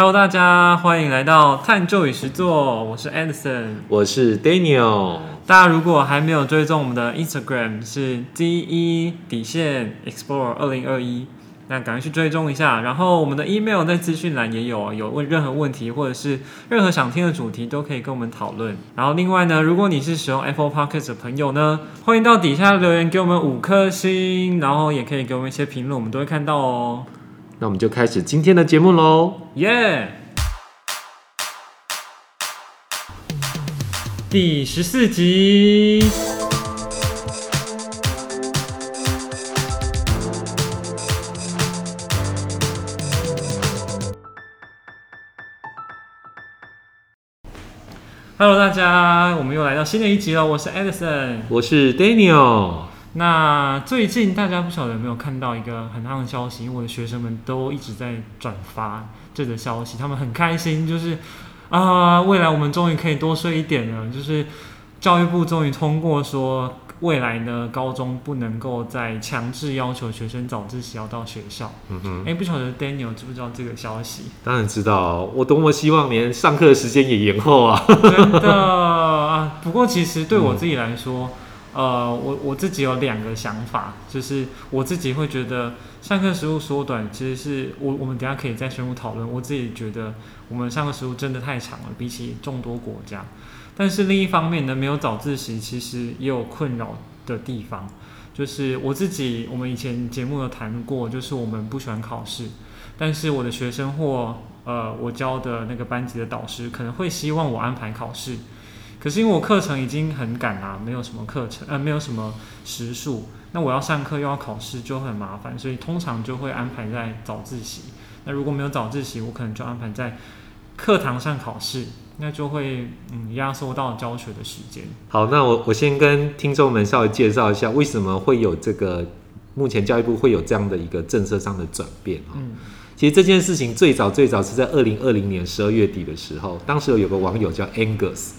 Hello， 大家欢迎来到探究与实作，我是 Anderson， 我是 Daniel。大家如果还没有追踪我们的 Instagram 是 DE_Explore2021， 那赶快去追踪一下。然后我们的 email 在资讯栏也有问任何问题或者是任何想听的主题都可以跟我们讨论。然后另外呢，如果你是使用 Apple Podcast 的朋友呢，欢迎到底下留言给我们5颗星，然后也可以给我们一些评论，我们都会看到哦。那我们就开始今天的节目喽，耶！第14集。Hello， 大家，我们又来到新的一集了。我是 Edison， 我是 Daniel。那最近大家不晓得有没有看到一个很夯的消息，因为我的学生们都一直在转发这个消息，他们很开心，就是未来我们终于可以多睡一点了，就是教育部终于通过说未来呢高中不能够再强制要求学生早自习要到学校。不晓得 Daniel 知不知道这个消息？当然知道，我多么希望连上课的时间也延后啊！真的啊，不过其实对我自己来说，我自己有2个想法，就是我自己会觉得上课时数缩短，其实是我们等一下可以再深入讨论。我自己觉得我们上课时数真的太长了，比起众多国家。但是另一方面呢，没有早自习其实也有困扰的地方，就是我们以前节目有谈过，就是我们不喜欢考试，但是我的学生或我教的那个班级的导师可能会希望我安排考试。可是因为我课程已经很赶啦，没有什么时数，那我要上课又要考试就很麻烦，所以通常就会安排在早自习。那如果没有早自习，我可能就安排在课堂上考试，那就会压缩到教学的时间。好，那我先跟听众们稍微介绍一下，为什么会有这个目前教育部会有这样的一个政策上的转变。其实这件事情最早是在2020年12月底的时候，当时有个网友叫 Angus，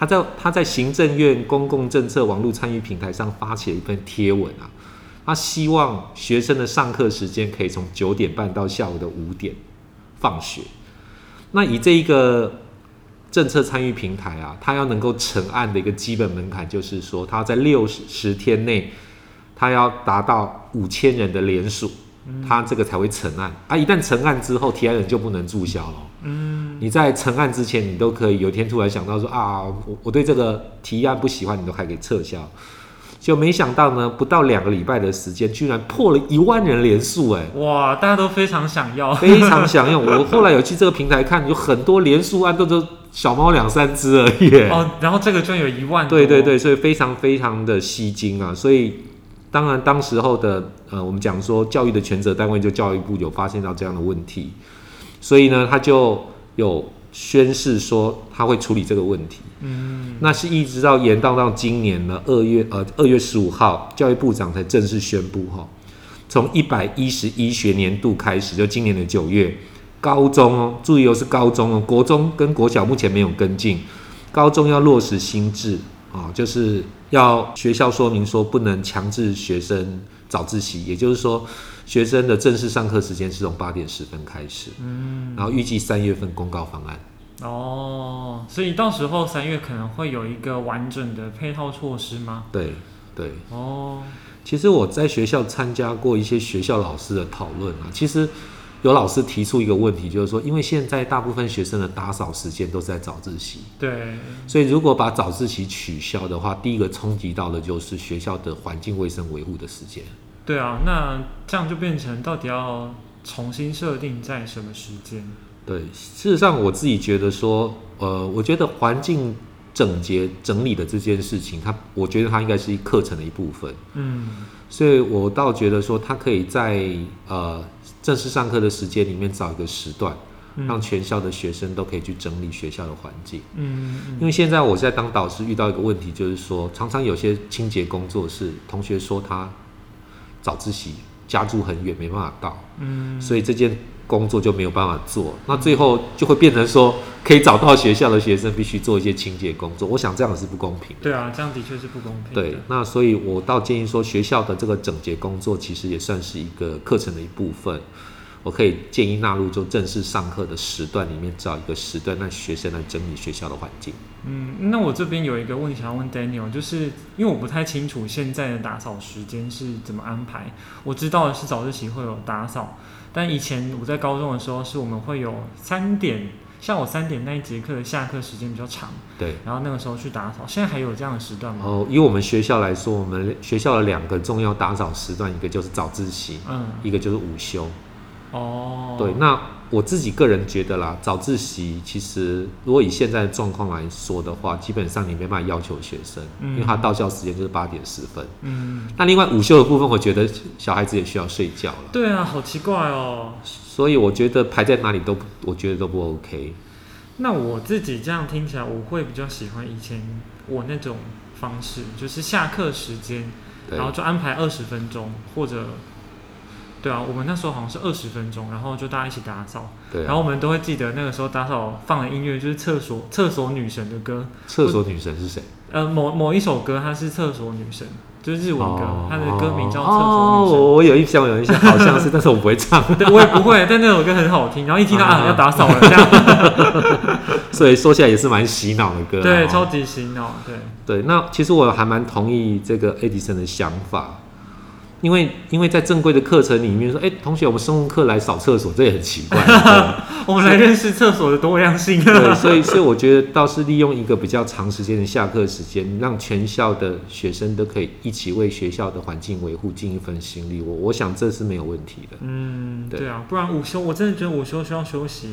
他在行政院公共政策网络参与平台上发起了一份贴文啊，他希望学生的上课时间可以从9点半到下午的5点放学。那以这一个政策参与平台啊，他要能够成案的一个基本门槛就是说，他在60天内，他要达到5000人的联署，他这个才会成案啊。一旦成案之后，提案人就不能注销了。你在成案之前，你都可以有一天突然想到说啊，我对这个提案不喜欢，你都还可以撤销。就没想到呢，不到2个礼拜的时间，居然破了10000人连署。哇，大家都非常想要，非常想要。我后来有去这个平台看，有很多连署案都小猫2-3只而已。然后这个就有10000。对，所以非常非常的吸睛啊。所以当然，当时候的我们讲说教育的权责单位就教育部有发现到这样的问题，所以呢，他就有宣示说他会处理这个问题。那是一直到延宕到今年呢2月15号，教育部长才正式宣布哈，从111学年度开始，就今年的9月，高中注意是高中国中跟国小目前没有跟进，高中要落实新制。就是要学校说明说不能强制学生早自习，也就是说学生的正式上课时间是从8点10分开始，然后预计3月份公告方案。所以到时候3月可能会有一个完整的配套措施吗？对。其实我在学校参加过一些学校老师的讨论啊，其实有老师提出一个问题，就是说因为现在大部分学生的打扫时间都是在早自习，对，所以如果把早自习取消的话，第一个冲击到的就是学校的环境卫生维护的时间。对啊，那这样就变成到底要重新设定在什么时间？对，事实上我自己觉得说我觉得环境整理的这件事情，我觉得它应该是课程的一部分。所以我倒觉得说，它可以在正式上课的时间里面找一个时段，让全校的学生都可以去整理学校的环境。因为现在我在当导师遇到一个问题，就是说常常有些清洁工作是同学说他早自习家住很远没办法到，所以这件工作就没有办法做，那最后就会变成说可以找到学校的学生必须做一些清洁工作。我想这样是不公平的。对啊，这样的确是不公平的。对，那所以我倒建议说，学校的这个整洁工作其实也算是一个课程的一部分。我可以建议纳入就正式上课的时段里面找一个时段，让学生来整理学校的环境。嗯，那我这边有一个问题想要问 Daniel， 就是因为我不太清楚现在的打扫时间是怎么安排。我知道的是早自习会有打扫，但以前我在高中的时候是我们会有3点，下午3点那一节课的下课时间比较长，对，然后那个时候去打扫。现在还有这样的时段吗？哦，以我们学校来说，我们学校的2个重要打扫时段，一个就是早自习，一个就是午休。哦，对，那我自己个人觉得啦，早自习其实如果以现在的状况来说的话，基本上你没办法要求学生，因为他到校时间就是8点10分。嗯，那另外午休的部分，我觉得小孩子也需要睡觉了。对啊，好奇怪哦。所以我觉得排在哪里都，我觉得都不 OK。那我自己这样听起来，我会比较喜欢以前我那种方式，就是下课时间，然后就安排20分钟或者。对啊，我们那时候好像是20分钟，然后就大家一起打扫。对、啊，然后我们都会记得那个时候打扫放的音乐就是厕所女神的歌。厕所女神是谁？某一首歌，它是厕所女神，就是日文歌，它的歌名叫《厕所女神》。我有印象，好像是，但是我不会唱。对，我也不会，但那首歌很好听。然后一听到要打扫了，这样。所以说起来也是蛮洗脑的歌。对，超级洗脑。对，那其实我还蛮同意这个 Edison 的想法。因为在正规的课程里面说，同学，我们生物课来扫厕所，这也很奇怪。我们来认识厕所的多样性。对，所以我觉得倒是利用一个比较长时间的下课时间，让全校的学生都可以一起为学校的环境维护尽一份心力。我想这是没有问题的。嗯，对啊，不然午休，我真的觉得午休需要休息。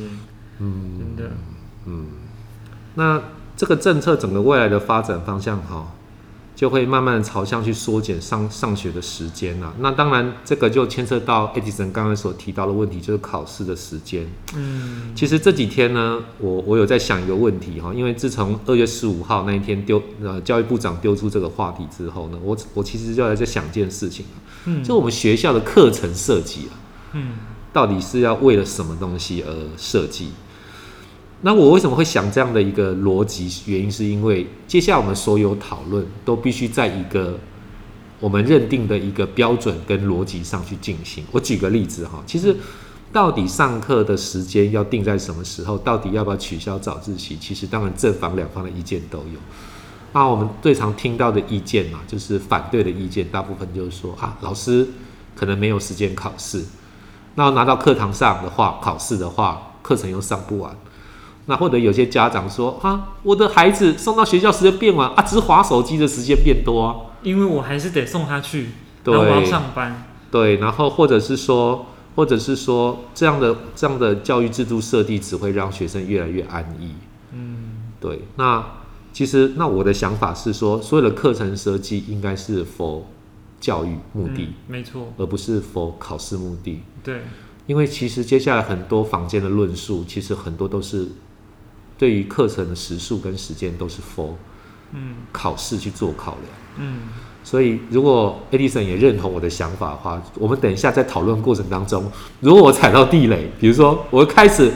嗯，真的。嗯，那这个政策整个未来的发展方向哈。就会慢慢的朝向去缩减上学的时间啦、啊。那当然，这个就牵涉到 Edison 刚刚所提到的问题，就是考试的时间。嗯，其实这几天呢，我有在想一个问题哈，因为自从2月15号那一天教育部长丢出这个话题之后呢，我其实就在想一件事情，就我们学校的课程设计啊，到底是要为了什么东西而设计？那我为什么会想这样的一个逻辑？原因是因为接下来我们所有讨论都必须在一个我们认定的一个标准跟逻辑上去进行。我举个例子哈，其实到底上课的时间要定在什么时候？到底要不要取消早自习？其实当然正反两方的意见都有。那我们最常听到的意见嘛，就是反对的意见，大部分就是说啊，老师可能没有时间考试，那拿到课堂上的话，考试的话，课程又上不完。那或者有些家长说啊，我的孩子送到学校时间变晚啊，只滑手机的时间变多啊，因为我还是得送他去，然后我要上班。对，然后或者是说这样的教育制度设定只会让学生越来越安逸。嗯，对。那其实我的想法是说，所有的课程设计应该是 for 教育目的，没错，而不是 for 考试目的。对，因为其实接下来很多坊间的论述，其实很多都是。对于课程的时数跟时间都是 for 考试去做考量。嗯，所以如果 Edison 也认同我的想法的话，我们等一下在讨论过程当中，如果我踩到地雷，比如说我开始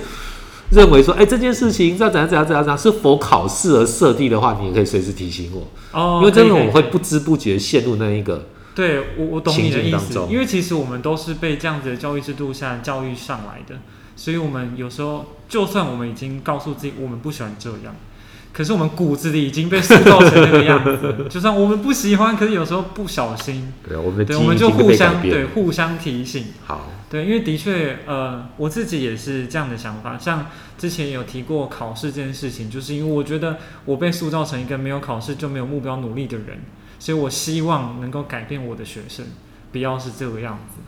认为说，这件事情要怎样是 for 考试而设定的话，你也可以随时提醒我。哦，因为真的我会不知不觉陷入那一个。对，我懂你的意思，因为其实我们都是被这样子的教育制度下教育上来的。所以我们有时候，就算我们已经告诉自己我们不喜欢这样，可是我们骨子里已经被塑造成那个样子。就算我们不喜欢，可是有时候不小心，对，我们就互相提醒。好，对，因为的确，我自己也是这样的想法。像之前有提过考试这件事情，就是因为我觉得我被塑造成一个没有考试就没有目标努力的人，所以我希望能够改变我的学生，不要是这个样子。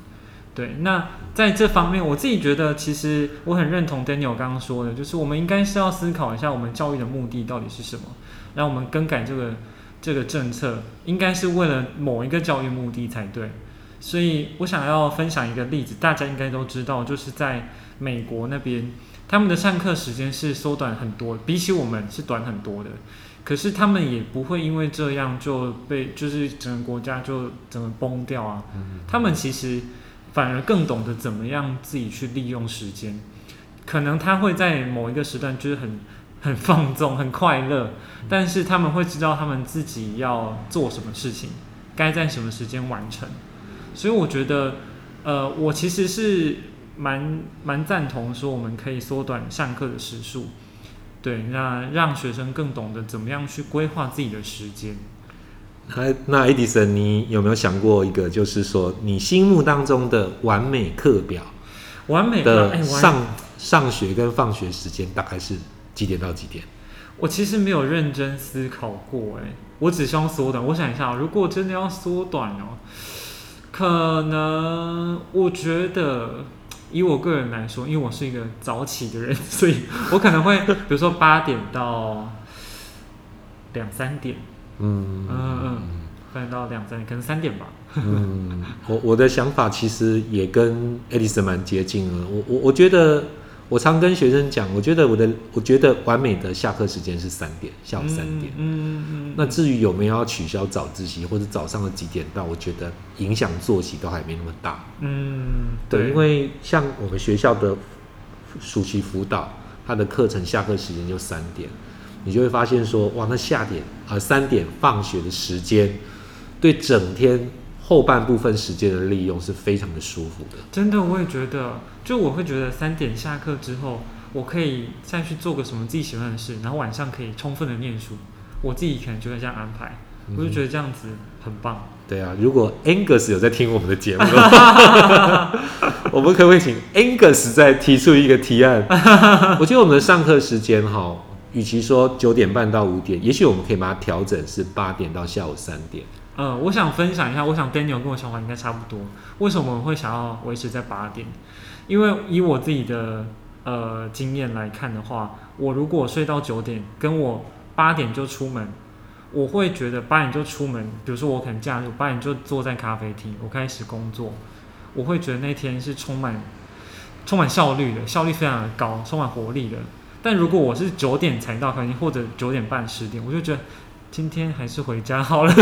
对，那在这方面，我自己觉得，其实我很认同 Daniel 刚刚说的，就是我们应该是要思考一下，我们教育的目的到底是什么。让我们更改这个政策，应该是为了某一个教育目的才对。所以我想要分享一个例子，大家应该都知道，就是在美国那边，他们的上课时间是缩短很多，比起我们是短很多的。可是他们也不会因为这样就被，就是整个国家就整个崩掉啊。他们其实。反而更懂得怎么样自己去利用时间，可能他会在某一个时段就是很放纵、很快乐，但是他们会知道他们自己要做什么事情，该在什么时间完成。所以我觉得，我其实是蛮赞同说我们可以缩短上课的时数，对，那让学生更懂得怎么样去规划自己的时间。那 Edison 你有没有想过一个，就是说你心目当中的完美课表，完美的上学跟放学时间大概是几点到几点？我其实没有认真思考过，我只希望缩短。我想一下，如果真的要缩短哦，可能我觉得以我个人来说，因为我是一个早起的人，所以我可能会比如说8点到2、3点，8点到2、3点，可能3点吧。我的想法其实也跟 Edison 蛮接近了。我觉得我常跟学生讲，我觉得完美的下课时间是3点，下午3点。那至于有没有要取消早自习或者早上的几点到，我觉得影响作息都还没那么大。对，因为像我们学校的暑期辅导，它的课程下课时间就3点，你就会发现说，哇，那3点放学的时间，对整天后半部分时间的利用是非常的舒服的。真的，我也觉得，我会觉得3点下课之后，我可以再去做个什么自己喜欢的事，然后晚上可以充分的念书。我自己可能就会这样安排，我就觉得这样子很棒。对啊，如果 Angus 有在听我们的节目，我们可不可以请 Angus 再提出一个提案？我觉得我们的上课时间哈，与其说9点半到5点，也许我们可以把它调整是8点到下午3点。我想分享一下，我想 Daniel 跟我想法应该差不多。为什么我会想要维持在8点？因为以我自己的经验来看的话，我如果睡到9点，跟我8点就出门，我会觉得8点就出门，比如说我可能假日8点就坐在咖啡厅，我开始工作，我会觉得那天是充满效率的，效率非常的高，充满活力的。但如果我是9点才到咖啡厅，或者9点半、10点，我就觉得今天还是回家好了。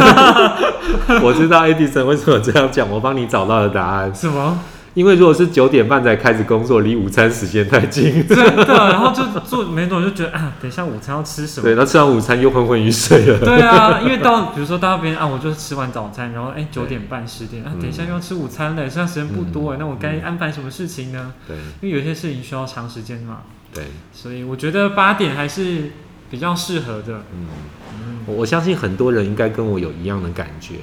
我知道 Edison 为什么这样讲，我帮你找到了答案。什么？因为如果是9点半才开始工作，离午餐时间太近。真的，然后就做没多久就觉得啊，等一下午餐要吃什么？对，那吃完午餐又昏昏欲睡了。对啊，因为比如说到那边啊，我就吃完早餐，然后9点半、10点啊，等一下又要吃午餐了，现在时间不多，那我该安排什么事情呢？对，因为有些事情需要长时间嘛。对，所以我觉得8点还是比较适合的。我相信很多人应该跟我有一样的感觉。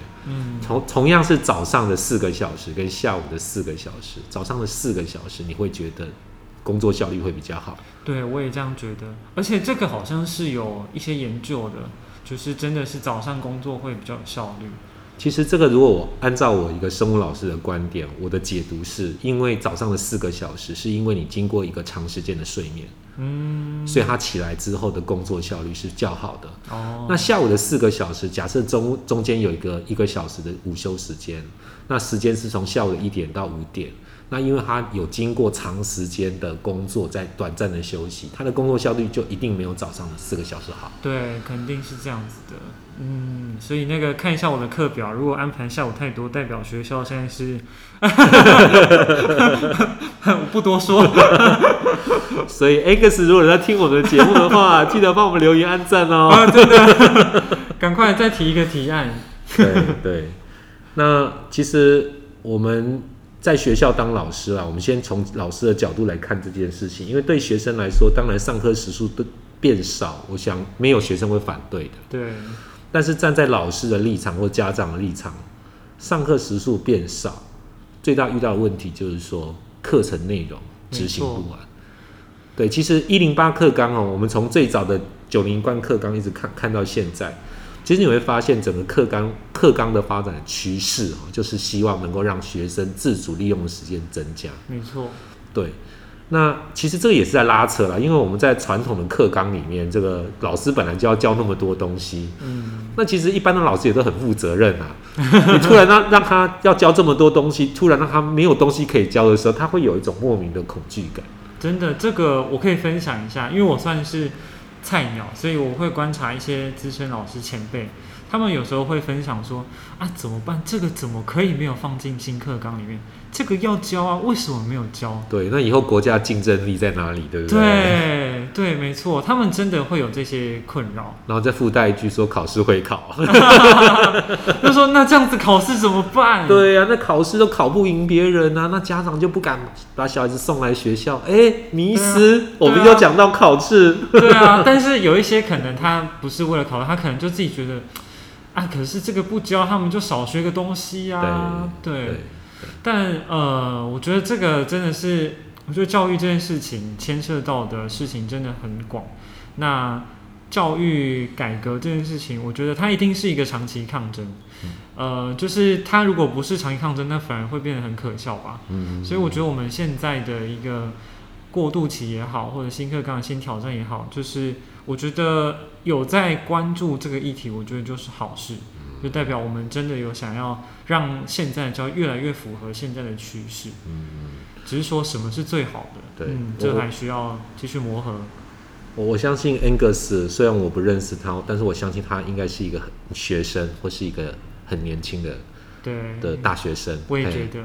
同样是早上的4个小时跟下午的4个小时，早上的4个小时你会觉得工作效率会比较好。对，我也这样觉得。而且这个好像是有一些研究的，就是真的是早上工作会比较有效率。其实这个如果我按照我一个生物老师的观点，我的解读是因为早上的4个小时是因为你经过一个长时间的睡眠，所以他起来之后的工作效率是较好的。那下午的4个小时，假设中间有一个小时的午休时间，那时间是从下午的1点到5点，那因为他有经过长时间的工作在短暂的休息，他的工作效率就一定没有早上的4个小时好。对，肯定是这样子的。所以那个看一下我的课表，如果安排下午太多，代表学校现在是我不多说。所以 Angus 如果在听我们的节目的话，记得帮我们留言按赞哦。真的，赶快再提一个提案。对，那其实我们在学校当老师啦，我们先从老师的角度来看这件事情，因为对学生来说，当然上课时数都变少，我想没有学生会反对的。对。但是站在老师的立场或家长的立场，上课时数变少，最大遇到的问题就是说课程内容执行不完。对，其实108课纲哦，我们从最早的90贯课纲一直看到现在，其实你会发现整个课纲的发展趋势哦，就是希望能够让学生自主利用的时间增加。没错。对。那其实这个也是在拉扯啦，因为我们在传统的课纲里面，这个老师本来就要教那么多东西，那其实一般的老师也都很负责任啊。你突然让他要教这么多东西，突然让他没有东西可以教的时候，他会有一种莫名的恐惧感。真的，这个我可以分享一下，因为我算是菜鸟，所以我会观察一些资深老师前辈，他们有时候会分享说啊，怎么办？这个怎么可以没有放进新课纲里面？这个要教啊，为什么没有教？对，那以后国家竞争力在哪里？对不对？对，对，没错，他们真的会有这些困扰。然后再附带一句说考试会考，就说那这样子考试怎么办？对啊，那考试都考不赢别人啊，那家长就不敢把小孩子送来学校。哎，迷思，我们就讲到考试。对啊，但是有一些可能他不是为了考试，他可能就自己觉得啊，可是这个不教他们就少学个东西啊。对。但我觉得这个真的是，我觉得教育这件事情牵涉到的事情真的很广。那教育改革这件事情，我觉得它一定是一个长期抗争。就是它如果不是长期抗争，那反而会变得很可笑吧。所以我觉得我们现在的一个过渡期也好，或者新课纲新挑战也好，就是我觉得有在关注这个议题，我觉得就是好事。就代表我们真的有想要让现在的教育越来越符合现在的趋势，只是说什么是最好的，对，这还需要继续磨合。我相信 Angus， 虽然我不认识他，但是我相信他应该是一个学生或是一个很年轻的大学生。我也觉得。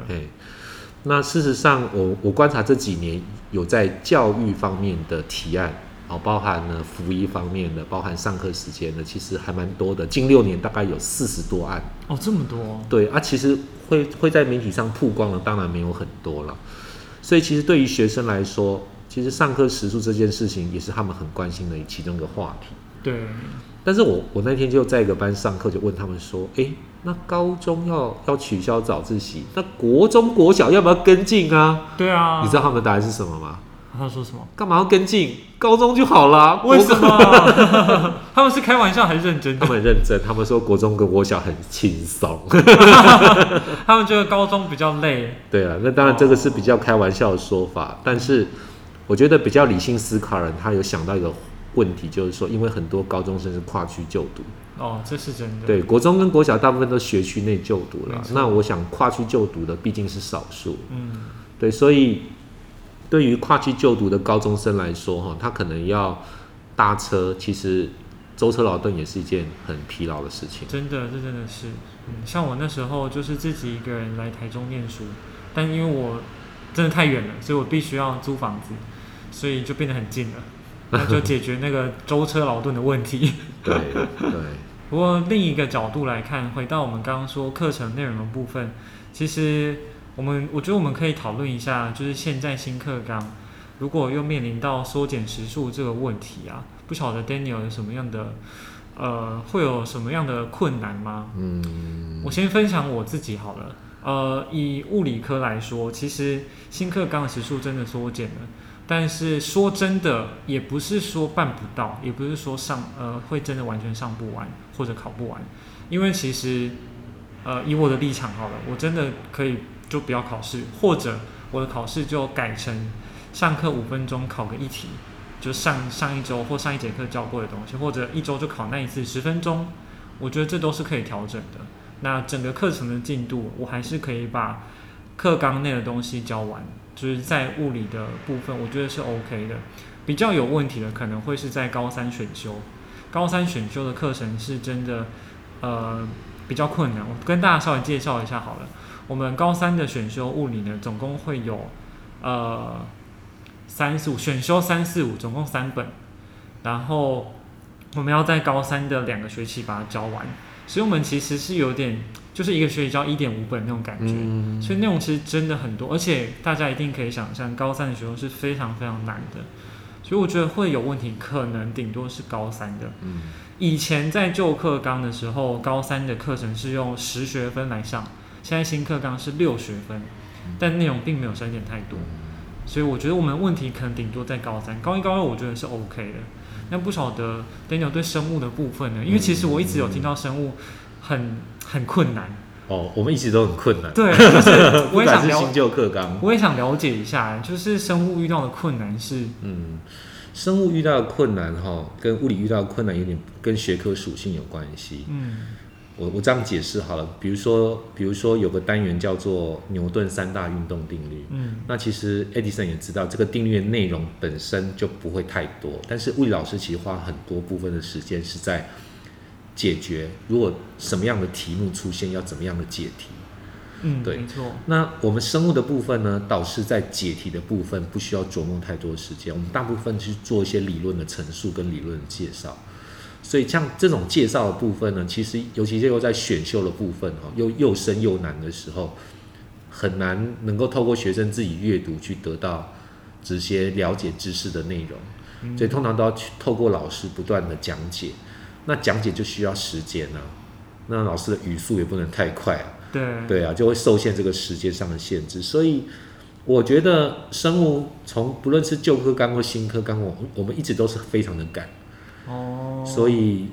那事实上我观察这几年有在教育方面的提案，包含了服役方面的，包含上课时间的，其实还蛮多的。近6年大概有40多案哦，这么多。对啊，其实会在媒体上曝光的，当然没有很多了。所以其实对于学生来说，其实上课时数这件事情也是他们很关心的其中一个话题。对。但是我那天就在一个班上课，就问他们说：“哎，那高中要取消早自习，那国中国小要不要跟进啊？”对啊。你知道他们的答案是什么吗？他说什么？干嘛要跟进？高中就好啦。为什么？他们是开玩笑还是认真？他们很认真。他们说国中跟国小很轻松，他们觉得高中比较累。对啊，那当然这个是比较开玩笑的说法，但是我觉得比较理性思考的人，他有想到一个问题，就是说，因为很多高中生是跨区就读。哦，这是真的。对，国中跟国小大部分都学区内就读了，那我想跨区就读的毕竟是少数。对，所以。对于跨区就读的高中生来说，他可能要搭车，其实舟车劳顿也是一件很疲劳的事情。真的，这真的是，像我那时候就是自己一个人来台中念书，但因为我真的太远了，所以我必须要租房子，所以就变得很近了，那就解决那个舟车劳顿的问题。对对。不过另一个角度来看，回到我们刚刚说课程内容的部分，其实。我觉得我们可以讨论一下，就是现在新课纲如果又面临到缩减时数这个问题啊，不晓得 Daniel 有什么样的会有什么样的困难吗？我先分享我自己好了。以物理科来说，其实新课纲的时数真的缩减了，但是说真的，也不是说办不到，也不是说会真的完全上不完或者考不完，因为其实以我的立场好了，我真的可以。就不要考试，或者我的考试就改成上课5分钟考个1题，就上一周或上一节课教过的东西，或者一周就考那一次10分钟，我觉得这都是可以调整的。那整个课程的进度，我还是可以把课纲内的东西教完，就是在物理的部分，我觉得是 OK 的。比较有问题的可能会是在高3选修，高3选修的课程是真的比较困难。我跟大家稍微介绍一下好了。我们高3的选修物理呢，总共会有3、4、5，总共3本，然后我们要在高3的2个学期把它教完，所以我们其实是有点就是一个学期教1.5本那种感觉，所以内容其实真的很多，而且大家一定可以想象高3的学修是非常非常难的，所以我觉得会有问题，可能顶多是高3的。以前在旧课纲的时候，高3的课程是用10学分来上。现在新课纲是6学分，但内容并没有删减太多，所以我觉得我们问题可能顶多在高3、高1、高2，我觉得是 OK 的。那不晓得 Daniel 对生物的部分呢？因为其实我一直有听到生物很困难。哦，我们一直都很困难。对，就是我也想了解新旧课纲，我也想了解一下，就是生物遇到的困难是生物遇到的困难跟物理遇到的困难有点跟学科属性有关系。我这样解释好了，比如说有个单元叫做牛顿3大运动定律，那其实 Edison 也知道这个定律的内容本身就不会太多，但是物理老师其实花很多部分的时间是在解决如果什么样的题目出现要怎么样的解题，嗯，对，没错。那我们生物的部分呢，倒是在解题的部分不需要琢磨太多时间，我们大部分去做一些理论的陈述跟理论的介绍。所以像这种介绍的部分呢，其实尤其是又在选秀的部分、哦、又深又难的时候，很难能够透过学生自己阅读去得到直接了解知识的内容、嗯、所以通常都要透过老师不断的讲解，那讲解就需要时间啊，那老师的语速也不能太快啊，对啊，就会受限这个时间上的限制。所以我觉得生物从不论是旧课纲或新课纲，我们一直都是非常的赶哦，所以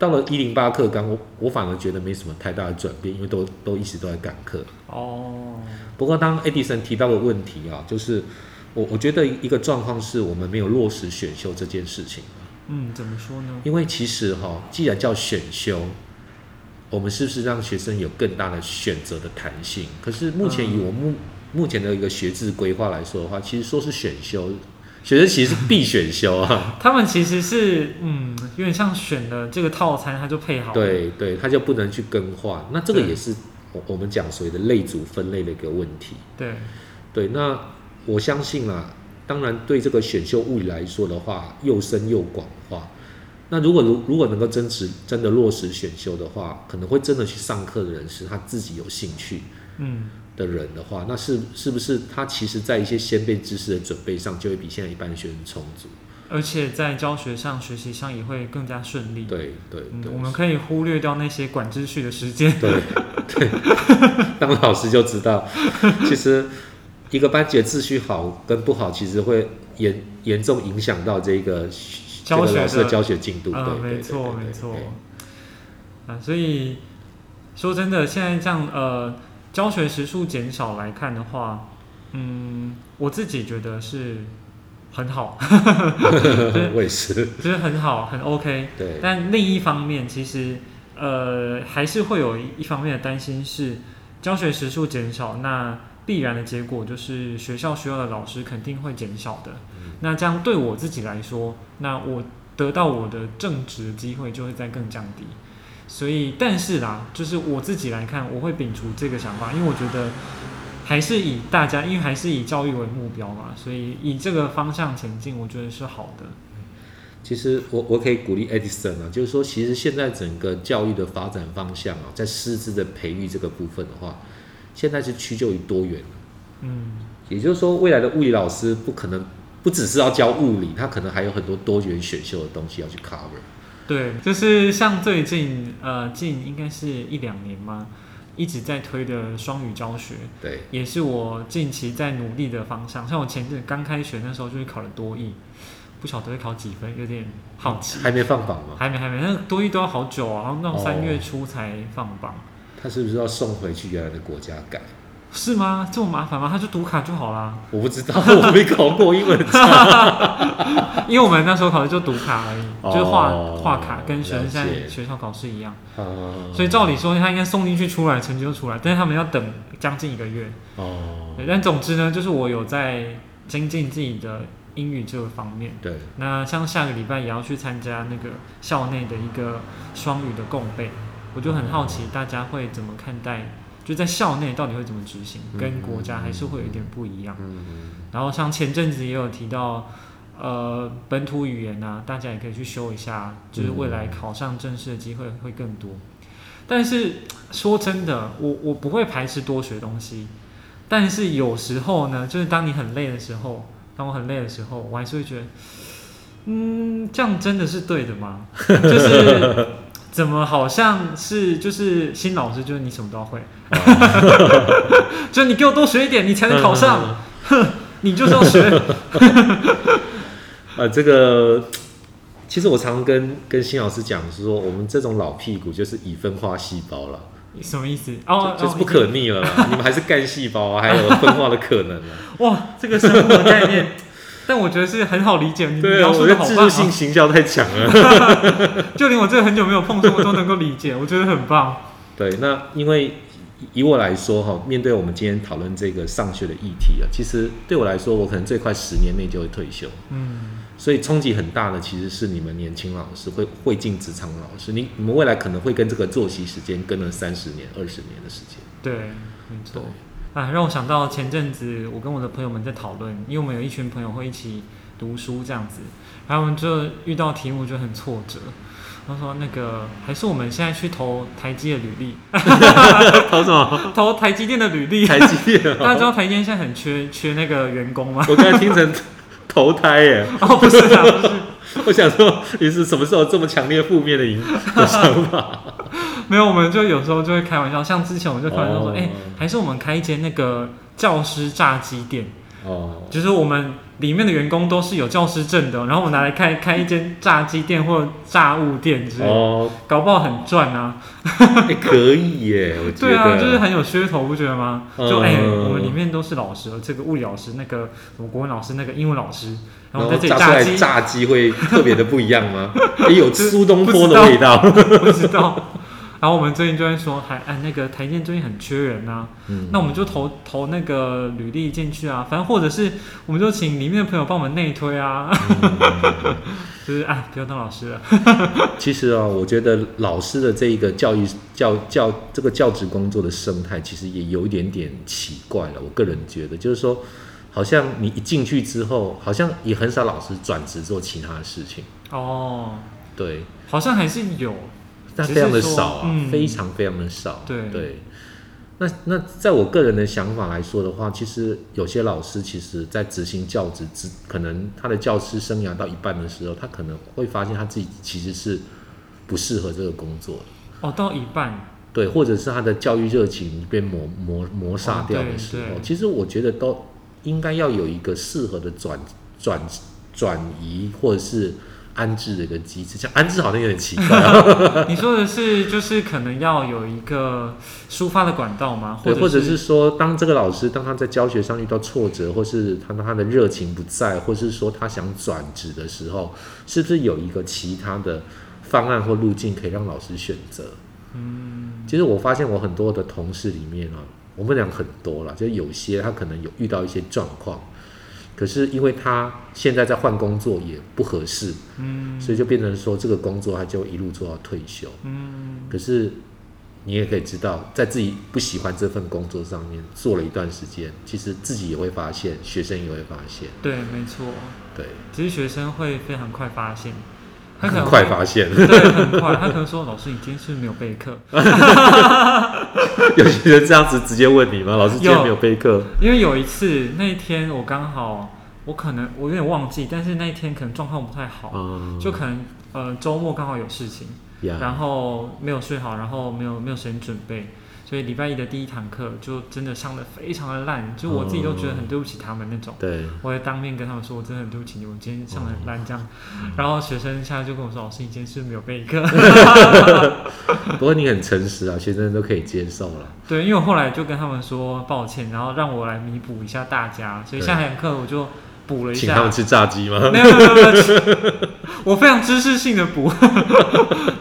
到了108课纲，我反而觉得没什么太大的转变，因为都一直都在赶课哦。不过当 Edison 提到的问题啊，就是我觉得一个状况是我们没有落实选修这件事情。嗯，怎么说呢？因为其实哈，既然叫选修，我们是不是让学生有更大的选择的弹性？可是目前以我目前的一个学制规划来说的话，其实说是选修。学生其实是必选修啊，他们其实是有点像选了这个套餐，他就配好了，对对，他就不能去更换。那这个也是我们讲所谓的类组分类的一个问题。对对，那我相信啦，当然对这个选修物理来说的话，又深又广的话，那如果能够真的落实选修的话，可能会真的去上课的人是他自己有兴趣，嗯。的人的话，那是不是他其实在一些先辈知识的准备上，就会比现在一般的学生充足，而且在教学上、学习上也会更加顺利。对对对，我们可以忽略掉那些管秩序的时间。对对，当老师就知道，其实一个班级的秩序好跟不好，其实会严重影响到这个老师的教学进度。对，没错没错。啊，所以说真的，现在这样教学时数减少来看的话，我自己觉得是很好，我也是，就是很好，很 OK。对。但另一方面，其实还是会有一方面的担心是，教学时数减少，那必然的结果就是学校需要的老师肯定会减少的。那这样对我自己来说，那我得到我的正职的机会就会再更降低。所以，但是啦，就是我自己来看，我会摒除这个想法，因为我觉得还是以大家，因为还是以教育为目标嘛，所以以这个方向前进，我觉得是好的。其实我可以鼓励 Edison 啊，就是说，其实现在整个教育的发展方向啊，在师资的培育这个部分的话，现在是趋就于多元。嗯，也就是说，未来的物理老师不可能不只是要教物理，他可能还有很多多元选修的东西要去 cover。对，就是像最近近应该是1-2年嘛，一直在推的双语教学，对，也是我近期在努力的方向。像我前阵刚开学那时候就是考了多益，不晓得会考几分，有点好奇。还没放榜吗？还没，那多益都要好久啊，然后到3月初才放榜。他是不是要送回去原来的国家改？是吗？这么麻烦吗？他就读卡就好啦。我不知道，我没考过英文。因为我们那时候考的就读卡而已，就是画卡，跟学生在学校考试一样。所以照理说他应该送进去出来，成绩就出来，但是他们要等将近1个月。对，但总之呢，就是我有在精进自己的英语这个方面。对。那像下个礼拜也要去参加那个校内的一个双语的共备，我就很好奇大家会怎么看待。就在校内到底会怎么执行，跟国家还是会有点不一样。然后像前阵子也有提到，本土语言啊，大家也可以去修一下，就是未来考上正式的机会会更多。但是说真的，我不会排斥多学东西，但是有时候呢，就是当我很累的时候，我还是会觉得，这样真的是对的吗？就是。怎么好像是就是新老师，就是你什么都会，就你给我多学一点，你才能考上，你就是要学。这个其实我常跟新老师讲说，我们这种老屁股就是已分化细胞了。什么意思？哦，就是不可逆了，你们还是干细胞啊，还有分化的可能啊。哇，这个生物的概念。但我觉得是很好理解，你描述的好棒啊！我的自助性行销太强了，就连我这个很久没有碰触都能够理解，我觉得很棒。对，那因为以我来说哈，面对我们今天讨论这个上学的议题啊，其实对我来说，我可能最快10年内就会退休。所以冲击很大的其实是你们年轻老师会进职场老师，你们未来可能会跟这个作息时间跟了30年、20年的时间。对，没错。啊，让我想到前阵子我跟我的朋友们在讨论，因为我们有一群朋友会一起读书这样子，然后我们就遇到题目就很挫折，然后说那个还是我们现在去投台积的履历，投什么？投台积电的履历。台积电、哦，大家知道台积电现在很缺那个员工吗？我刚才听成投胎耶。哦，不是啊，不是。我想说你是什么时候这么强烈负面的想法？没有，我们就有时候就会开玩笑，像之前我们就开玩笑说，还是我们开一间那个教师炸鸡店，就是我们里面的员工都是有教师证的，然后我们拿来开一间炸鸡店或炸物店之类的，搞不好很赚啊。可以耶，我觉得。对啊，就是很有噱头，不觉得吗？就我们里面都是老师，这个物理老师，那个什么国文老师，那个英文老师。然后在这里炸鸡，炸鸡会特别的不一样吗？也有苏东坡的味道，不知道。然后我们最近就会说，那个台电最近很缺人啊，那我们就投那个履历进去啊，反正或者是我们就请里面的朋友帮我们内推啊，就是不要当老师了。其实我觉得老师的这一个这个教职工作的生态，其实也有一点点奇怪了。我个人觉得，就是说，好像你一进去之后，好像也很少老师转职做其他的事情。对，好像还是有。那非常的少啊，非常非常的少。对，那在我个人的想法来说的话，其实有些老师其实在执行教职，可能他的教师生涯到一半的时候，他可能会发现他自己其实是不适合这个工作的。到一半。对，或者是他的教育热情被磨杀掉的时候，其实我觉得都应该要有一个适合的转移或者是安置的一个机制，像安置好像有点奇怪。你说的是就是可能要有一个抒发的管道吗？对，或者是说当这个老师当他在教学上遇到挫折，或是他的热情不在，或是说他想转职的时候，是不是有一个其他的方案或路径可以让老师选择？其实我发现我很多的同事里面我们俩很多啦，就有些他可能有遇到一些状况，可是因为他现在在换工作也不合适，所以就变成说这个工作他就一路做到退休。可是你也可以知道，在自己不喜欢这份工作上面做了一段时间，其实自己也会发现，学生也会发现。对，没错。对，只是学生会非常快发现。他可能很快发现，对，很快。他可能说：“老师，你今天是不是没有备课？”有些人这样子直接问你吗？老师今天没有备课？因为有一次那一天我刚好，我有点忘记，但是那一天可能状况不太好，就可能周末刚好有事情，然后没有睡好，然后没有时间准备，所以礼拜一的第一堂课就真的上得非常的烂，就我自己都觉得很对不起他们那种。对，我也当面跟他们说，我真的很对不起你，我今天上得很烂这样。然后学生下来就跟我说：“老师，你今天是不是没有备课？”不过你很诚实啊，学生都可以接受了。对，因为我后来就跟他们说抱歉，然后让我来弥补一下大家，所以下堂课我就补了一下。请他们吃炸鸡吗？没有，我非常知识性的补，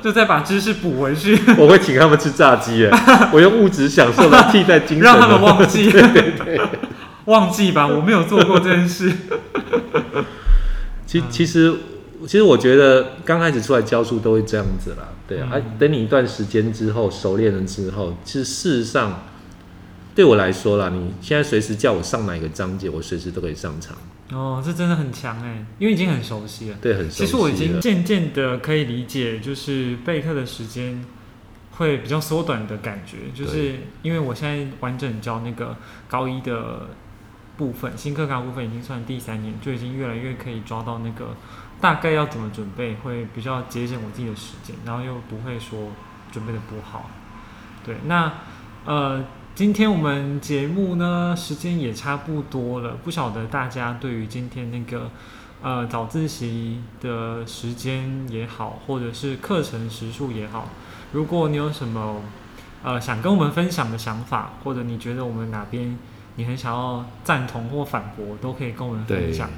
就再把知识补回去。我会请他们吃炸鸡耶，我用物质享受来替代精神，让他们忘记。对，忘记吧，我没有做过这件事。其实我觉得刚开始出来教书都会这样子啦，对啊。等你一段时间之后，熟练了之后，其实事实上对我来说啦，你现在随时叫我上哪一个章节，我随时都可以上场。这真的很强耶，因为已经很熟悉了。对，很熟悉了。其实我已经渐渐的可以理解，就是备课的时间会比较缩短的感觉，就是因为我现在完整教那个高一的部分，新课纲部分已经算第3年，就已经越来越可以抓到那个大概要怎么准备，会比较节省我自己的时间，然后又不会说准备的不好。对，那今天我们节目呢，时间也差不多了，不晓得大家对于今天那个早自习的时间也好，或者是课程时数也好，如果你有什么想跟我们分享的想法，或者你觉得我们哪边你很想要赞同或反驳，都可以跟我们分享。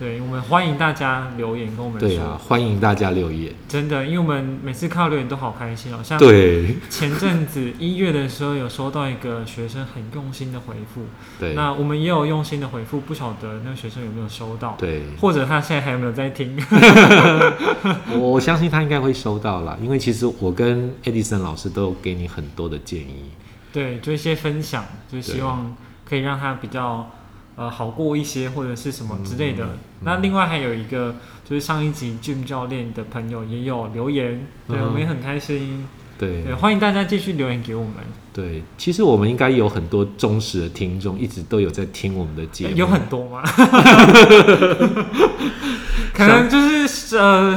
对，我们欢迎大家留言跟我们说。对啊，欢迎大家留言。真的，因为我们每次看到留言都好开心哦。像前阵子1月的时候，有收到一个学生很用心的回复。对。那我们也有用心的回复，不晓得那个学生有没有收到？对。或者他现在还有没有在听？我相信他应该会收到啦，因为其实我跟 Edison 老师都有给你很多的建议。对，做一些分享，就希望可以让他比较好过一些，或者是什么之类的。那另外还有一个就是上一集 Jim 教练的朋友也有留言，对，我们也很开心。对，欢迎大家继续留言给我们。对，其实我们应该有很多忠实的听众，一直都有在听我们的节目。有很多吗？可能就是手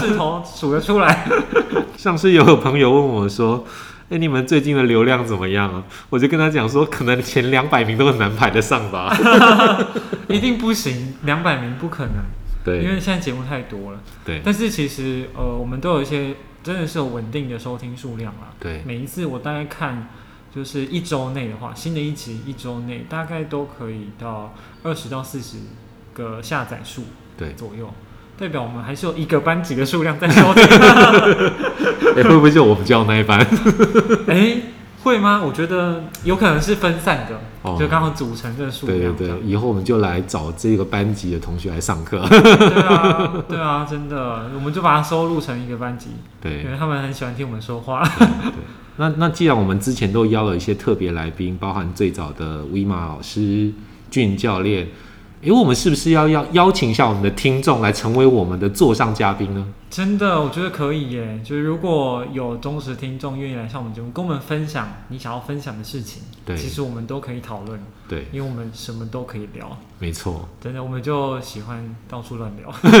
指头数得出来。上次有朋友问我说：“欸，你们最近的流量怎么样啊？”我就跟他讲说，可能前200名都很难排得上吧。一定不行，200名不可能。对，因为现在节目太多了。对，但是其实我们都有一些。真的是有稳定的收听数量啦。对，每一次我大概看，就是一周内的话，新的一集一周内大概都可以到20到40个下载数左右，代表我们还是有一个班级的数量在收听。会不会就我们教那一班？会吗？我觉得有可能是分散的，就刚好组成这个数量。对，以后我们就来找这个班级的同学来上课。对啊，真的，我们就把它收录成一个班级。对，因为他们很喜欢听我们说话。对，那既然我们之前都邀了一些特别来宾，包含最早的威马老师、俊教练，我们是不是要邀请一下我们的听众来成为我们的座上嘉宾呢？真的，我觉得可以耶！就是如果有忠实听众愿意来上我们节目，跟我们分享你想要分享的事情，对，其实我们都可以讨论，对，因为我们什么都可以聊，没错，真的，我们就喜欢到处乱聊，反正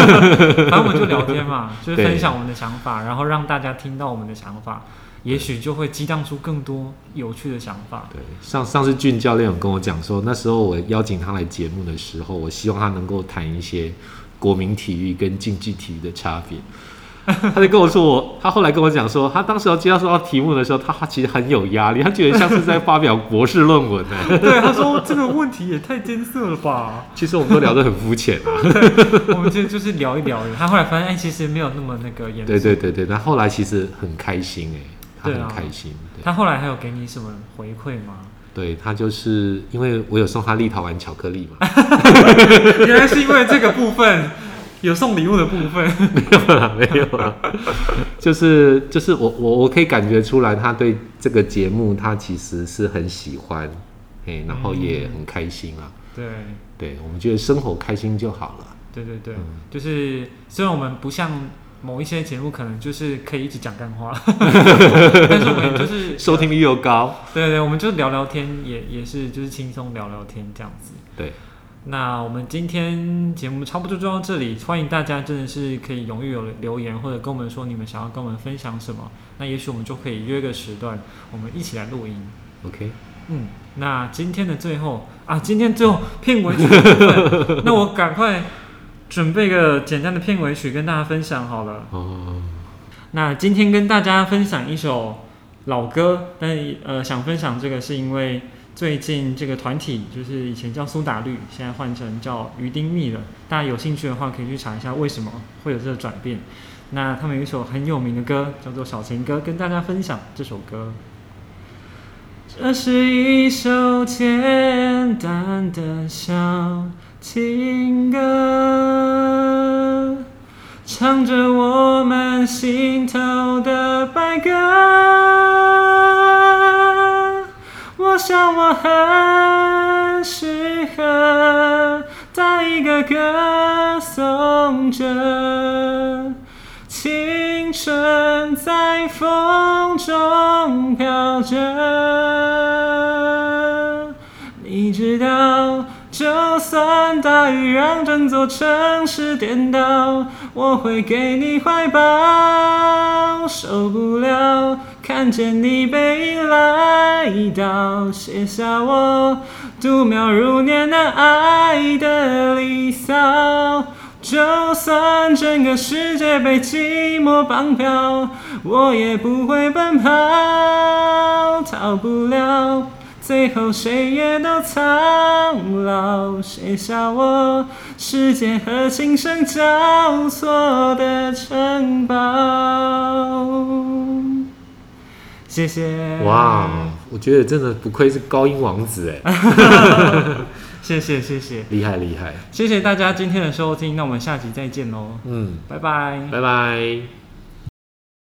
我们就聊天嘛，就是分享我们的想法，然后让大家听到我们的想法。也许就会激荡出更多有趣的想法。对，上次俊教练有跟我讲说，那时候我邀请他来节目的时候，我希望他能够谈一些国民体育跟竞技体育的差别。他就跟我说他后来跟我讲说，他当时要接到题目的时候，他其实很有压力，他觉得像是在发表博士论文。对，他说这个问题也太艰涩了吧。其实我们都聊得很肤浅啊。我们今天就是聊一聊，他后来发现其实没有那么那个严肃。对，他后来其实很开心他很开心。对，他后来还有给你什么回馈吗？对，他就是因为我有送他立陶宛巧克力嘛。原来是因为这个部分有送礼物的部分。没有啦，就是我可以感觉出来，他对这个节目他其实是很喜欢，然后也很开心啊。对，我们觉得生活开心就好了。对，就是虽然我们不像某一些节目可能就是可以一直讲干话，但是我们就是收听率又高。对，我们就聊聊天，也是就是轻松聊聊天这样子。对，那我们今天节目差不多就到这里，欢迎大家真的是可以踊跃有留言，或者跟我们说你们想要跟我们分享什么，那也许我们就可以约个时段，我们一起来录音。OK。那今天的最后片尾曲的部分，那我赶快。准备个简单的片尾曲跟大家分享好了。那今天跟大家分享一首老歌，但想分享这个是因为最近这个团体就是以前叫苏打绿，现在换成叫鱼丁糸了。大家有兴趣的话可以去查一下为什么会有这个转变。那他们有一首很有名的歌叫做《小情歌》，跟大家分享这首歌。这是一首简单的小情歌，唱着我们心头的白鸽。我想我很适合当一个歌颂着青春在风中飘着。你知道就算大雨让整座城市颠倒，我会给你怀抱。受不了看见你被依赖到，写下我度秒如年难挨的离骚。就算整个世界被寂寞绑票，我也不会奔跑。逃不了最后谁也都苍老，谁笑我世界和琴声交错的城堡。谢谢。哇，我觉得真的不愧是高音王子耶。谢谢，厉害，谢谢大家今天的收听，那我们下集再见咯。拜拜。